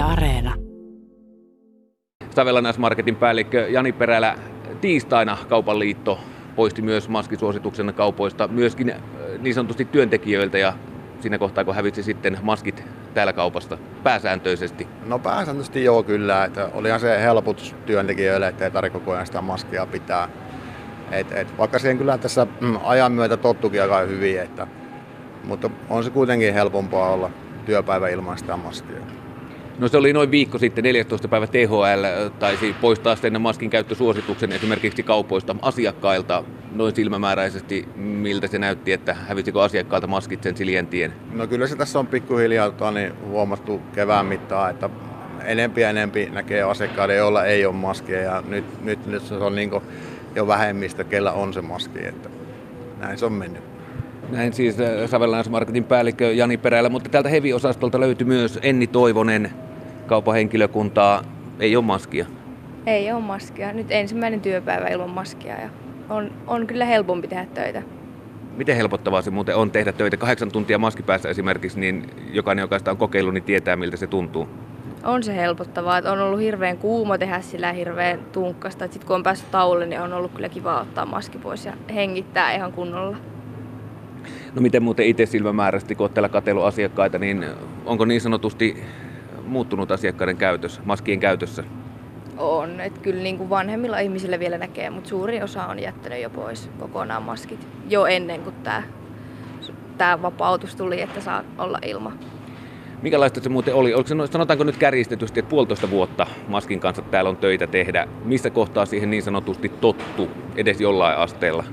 Yle Areena. Savelan S-Marketin päällikkö Jani Perälä, tiistaina Kaupan liitto poisti myös maskisuosituksen kaupoista, myöskin niin sanotusti työntekijöiltä, ja siinä kohtaa kun hävitsi sitten maskit täällä kaupasta pääsääntöisesti. No pääsääntöisesti joo kyllä, että olihan se helpotus työntekijöille, ettei tarvitse koko ajan sitä maskia pitää. Vaikka siihen kyllä tässä ajan myötä tottukin aika hyvin, mutta on se kuitenkin helpompaa olla työpäivä ilman sitä maskia. No se oli noin viikko sitten, 14. päivä THL taisi poistaa sen maskin käyttösuosituksen esimerkiksi kaupoista asiakkailta noin silmämääräisesti. Miltä se näytti, että hävisikö asiakkailta maskit sen siljentien? No kyllä se tässä on pikkuhiljaa huomattu kevään mittaan, että enempi näkee asiakkaiden, joilla ei ole maskia, ja nyt se on niin kuin jo vähemmistö, kellä on se maski, että näin se on mennyt. Näin siis Savelan S-Marketin päällikkö Jani Perälä, mutta täältä heviosastolta löytyi myös Enni Toivonen, kaupan henkilökuntaa. Ei ole maskia. Ei ole maskia. Nyt ensimmäinen työpäivä ilman maskia, ja on kyllä helpompi tehdä töitä. Miten helpottavaa se muuten on tehdä töitä? 8 tuntia maskipäässä esimerkiksi, niin jokainen, joka sitä on kokeillut, niin tietää miltä se tuntuu. On se helpottavaa, että on ollut hirveän kuuma tehdä sillä, hirveän tunkkasta. Sitten kun on päässyt tauolle, niin on ollut kyllä kiva ottaa maski pois ja hengittää ihan kunnolla. No miten muuten itse silmämääräisesti, kun olet täällä katsellut asiakkaita, niin onko niin sanotusti muuttunut asiakkaiden käytös, maskien käytössä? On, että kyllä niin kuin vanhemmilla ihmisillä vielä näkee, mutta suurin osa on jättänyt jo pois kokonaan maskit jo ennen kuin tämä vapautus tuli, että saa olla ilma. Minkälaista se muuten oli? Sanotaanko nyt kärjistetysti, että 1,5 vuotta maskin kanssa täällä on töitä tehdä. Missä kohtaa siihen niin sanotusti tottu edes jollain asteella?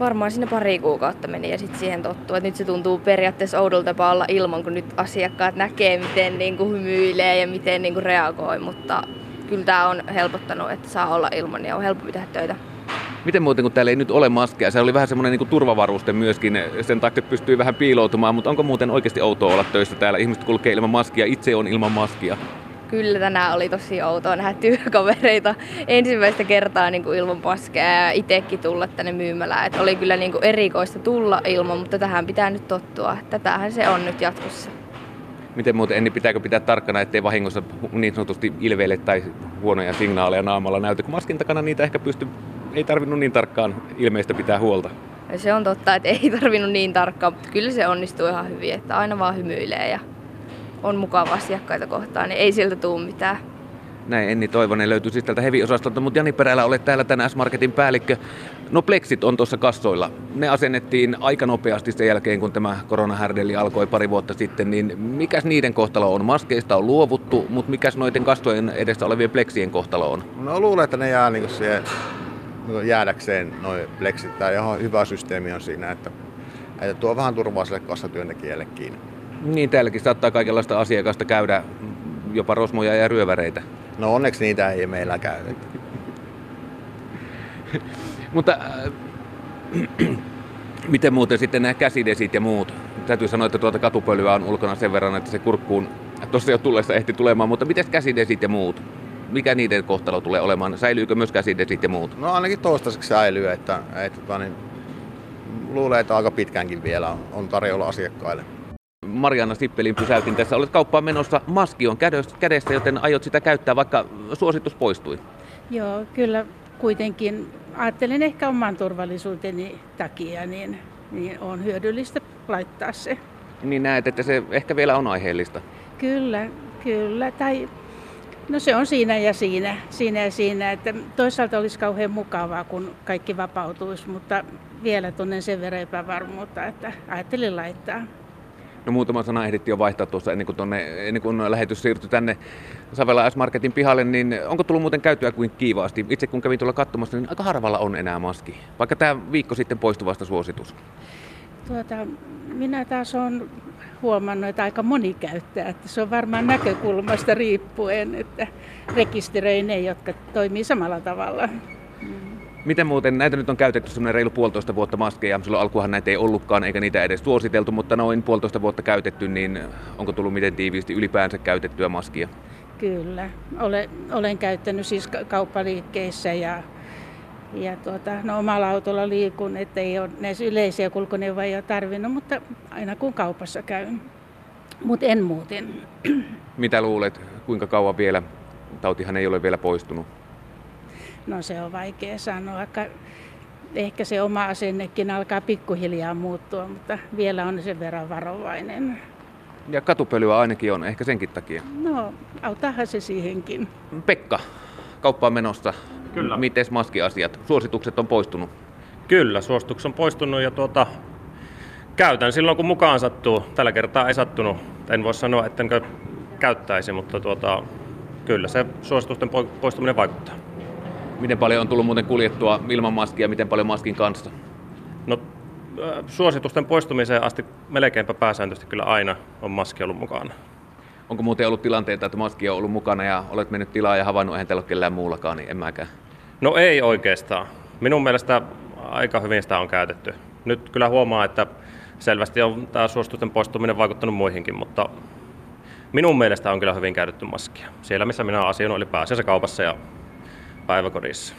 Varmaan siinä 2 kuukautta meni ja sitten siihen tottuu. Nyt se tuntuu periaatteessa oudolta tapa olla ilman, kun nyt asiakkaat näkee, miten niinku hymyilee ja miten niinku reagoi. Mutta kyllä tämä on helpottanut, että saa olla ilman ja on helpompi tehdä töitä. Miten muuten, kun täällä ei nyt ole maskeja? Se oli vähän semmoinen niinku turvavaruste myöskin, sen takia pystyy vähän piiloutumaan, mutta onko muuten oikeasti outoa olla töissä täällä? Ihmiset kulkee ilman maskia, itse on ilman maskia. Kyllä tänään oli tosi outoa nähdä työkavereita ensimmäistä kertaa niin kuin ilman maskeja ja itsekin tulla tänne myymälään. Et oli kyllä niin kuin erikoista tulla ilman, mutta tähän pitää nyt tottua. Tätähän se on nyt jatkossa. Miten muuten, Enni, pitääkö pitää tarkkana, ettei vahingossa niin sanotusti ilveile tai huonoja signaaleja naamalla näytä? Kun maskin takana niitä ehkä ei tarvinnut niin tarkkaan ilmeistä pitää huolta. Ja se on totta, että ei tarvinnut niin tarkkaan, mutta kyllä se onnistuu ihan hyvin, että aina vaan hymyilee ja on mukava asiakkaita kohtaan, niin ei sieltä tule mitään. Näin Enni Toivonen löytyy siis tältä heviosastolta, mutta Jani Perälä, olet täällä tänään S-Marketin päällikkö. No pleksit on tuossa kassoilla. Ne asennettiin aika nopeasti sen jälkeen, kun tämä koronahärdeli alkoi 2 vuotta sitten, niin mikäs niiden kohtalo on? Maskeista on luovuttu, mutta mikäs noiden kassojen edessä olevien pleksien kohtalo on? No luulen, että ne jää niin kuin siihen jäädäkseen noi pleksit. Tämä ihan hyvä systeemi on siinä, että tuo vähän turvaa sille kassatyöntekijällekin. Niin, täälläkin saattaa kaikenlaista asiakasta käydä, jopa rosmoja ja ryöväreitä. No onneksi niitä ei meillä käy. Mutta miten muuten sitten nämä käsidesit ja muut? Täytyy sanoa, että tuota katupölyä on ulkona sen verran, että se kurkkuun tuossa jo tullessa ehti tulemaan. Mutta mites käsidesit ja muut? Mikä niiden kohtalo tulee olemaan? Säilyykö myös käsidesit ja muut? No ainakin toistaiseksi säilyy, että luulee, että aika pitkäänkin vielä on tarjolla asiakkaille. Marianna Sippelin pysäytin tässä. Olet kauppaan menossa. Maski on kädessä, joten aiot sitä käyttää, vaikka suositus poistui. Joo, kyllä kuitenkin. Ajattelin ehkä oman turvallisuuteni takia, niin on hyödyllistä laittaa se. Niin näet, että se ehkä vielä on aiheellista. Kyllä. Tai no se on siinä ja siinä. Että toisaalta olisi kauhean mukavaa, kun kaikki vapautuisi, mutta vielä tunnen sen verran epävarmuutta, että ajattelin laittaa. No muutama sana ehdittiin jo vaihtaa tuossa ennen kuin lähetys siirtyi tänne Savelan S-Marketin pihalle, niin onko tullut muuten käytyä kuin kiivaasti? Itse kun kävin tuolla katsomassa, niin aika harvalla on enää maski, vaikka tämä viikko sitten poistui vasta suositus. Minä taas olen huomannut, että aika moni käyttää, että se on varmaan näkökulmasta riippuen, että rekisteröi ne, jotka toimii samalla tavalla. Miten muuten, näitä nyt on käytetty semmoinen reilu 1,5 vuotta maskeja, silloin alkuhan näitä ei ollutkaan eikä niitä edes suositeltu, mutta noin 1,5 vuotta käytetty, niin onko tullut miten tiiviisti ylipäänsä käytettyä maskia? Kyllä, olen käyttänyt siis kauppaliikkeissä ja omalla autolla liikun, ettei ole näissä yleisiä kulkuneuvoja tarvinnut, mutta aina kun kaupassa käyn. mutta en muuten. Mitä luulet, kuinka kauan vielä? Tautihan ei ole vielä poistunut. No se on vaikea sanoa. Ehkä se oma asennekin alkaa pikkuhiljaa muuttua, mutta vielä on sen verran varovainen. Ja katupölyä ainakin on, ehkä senkin takia. No, autaahan se siihenkin. Pekka, kauppaan menossa. Kyllä. Mites maskiasiat? Suositukset on poistunut? Kyllä, suositukset on poistunut ja käytän silloin kun mukaan sattuu. Tällä kertaa ei sattunut. En voi sanoa, ettenkö käyttäisi, mutta kyllä se suositusten poistuminen vaikuttaa. Miten paljon on tullut muuten kuljettua ilman maskia, miten paljon maskin kanssa? No, suositusten poistumiseen asti melkeinpä pääsääntöisesti kyllä aina on maski ollut mukana. Onko muuten ollut tilanteita, että maski on ollut mukana ja olet mennyt tilaa ja havainnut, eihän teillä ole kellään muullakaan, niin en mäkään? No ei oikeastaan. Minun mielestä aika hyvin sitä on käytetty. Nyt kyllä huomaa, että selvästi on tämä suositusten poistuminen vaikuttanut muihinkin, mutta minun mielestä on kyllä hyvin käytetty maskia. Siellä missä minä olen asioinut, oli pääasiassa kaupassa ja päiväkodissa.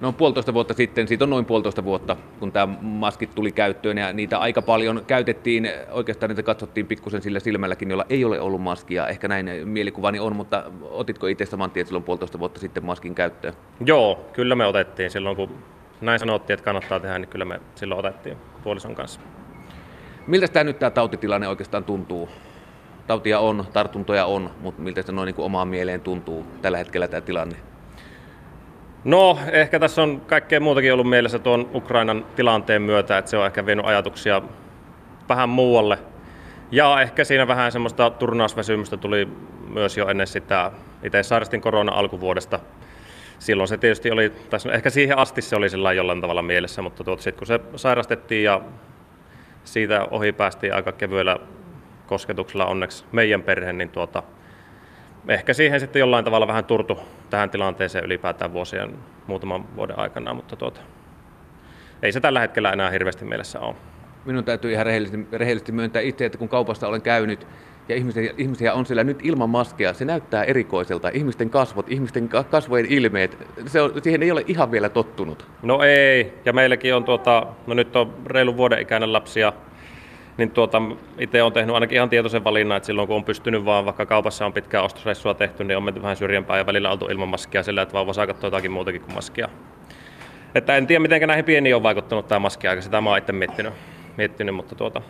No puolitoista vuotta sitten, siitä on noin puolitoista vuotta, kun tämä maskit tuli käyttöön ja niitä aika paljon käytettiin. Oikeastaan niitä katsottiin pikkusen sillä silmälläkin, jolla ei ole ollut maskia. Ehkä näin mielikuvani on, mutta otitko itse saman tien silloin puolitoista vuotta sitten maskin käyttöön? Joo, kyllä me otettiin silloin, kun näin sanottiin, että kannattaa tehdä, niin kyllä me silloin otettiin puolison kanssa. Miltä tämä tautitilanne oikeastaan tuntuu? Tautia on, tartuntoja on, mutta miltä se noin niin kuin omaan mieleen tuntuu tällä hetkellä tämä tilanne? No, ehkä tässä on kaikkea muutakin ollut mielessä tuon Ukrainan tilanteen myötä, että se on ehkä vienyt ajatuksia vähän muualle. Ja ehkä siinä vähän semmoista turnausväsymystä tuli myös jo ennen sitä. Itse sairastin korona alkuvuodesta. Silloin se tietysti oli, ehkä siihen asti se oli sellainen jollain tavalla mielessä, mutta sitten kun se sairastettiin ja siitä ohi päästiin aika kevyellä kosketuksella onneksi meidän perhe, niin ehkä siihen sitten jollain tavalla vähän turtu tähän tilanteeseen ylipäätään vuosien muutaman vuoden aikana, mutta ei se tällä hetkellä enää hirveästi mielessä ole. Minun täytyy ihan rehellisesti myöntää itse, että kun kaupassa olen käynyt ja ihmisiä on siellä nyt ilman maskeja, se näyttää erikoiselta. Ihmisten kasvot, ihmisten kasvojen ilmeet, siihen ei ole ihan vielä tottunut. No ei, ja meilläkin on nyt on reilun vuoden ikäinen lapsia. Niin itse olen tehnyt ainakin ihan tietoisen valinnan, että silloin kun on pystynyt vaan, vaikka kaupassa on pitkää ostosreissua tehty, niin on mennyt vähän syrjempää ja välillä oltu ilman maskia sillä, että vauva saa katsoa jotakin muutakin kuin maskia. Että en tiedä, miten näihin pieniin on vaikuttanut tämä maskiaika, sitä mä oon itse miettinyt, mutta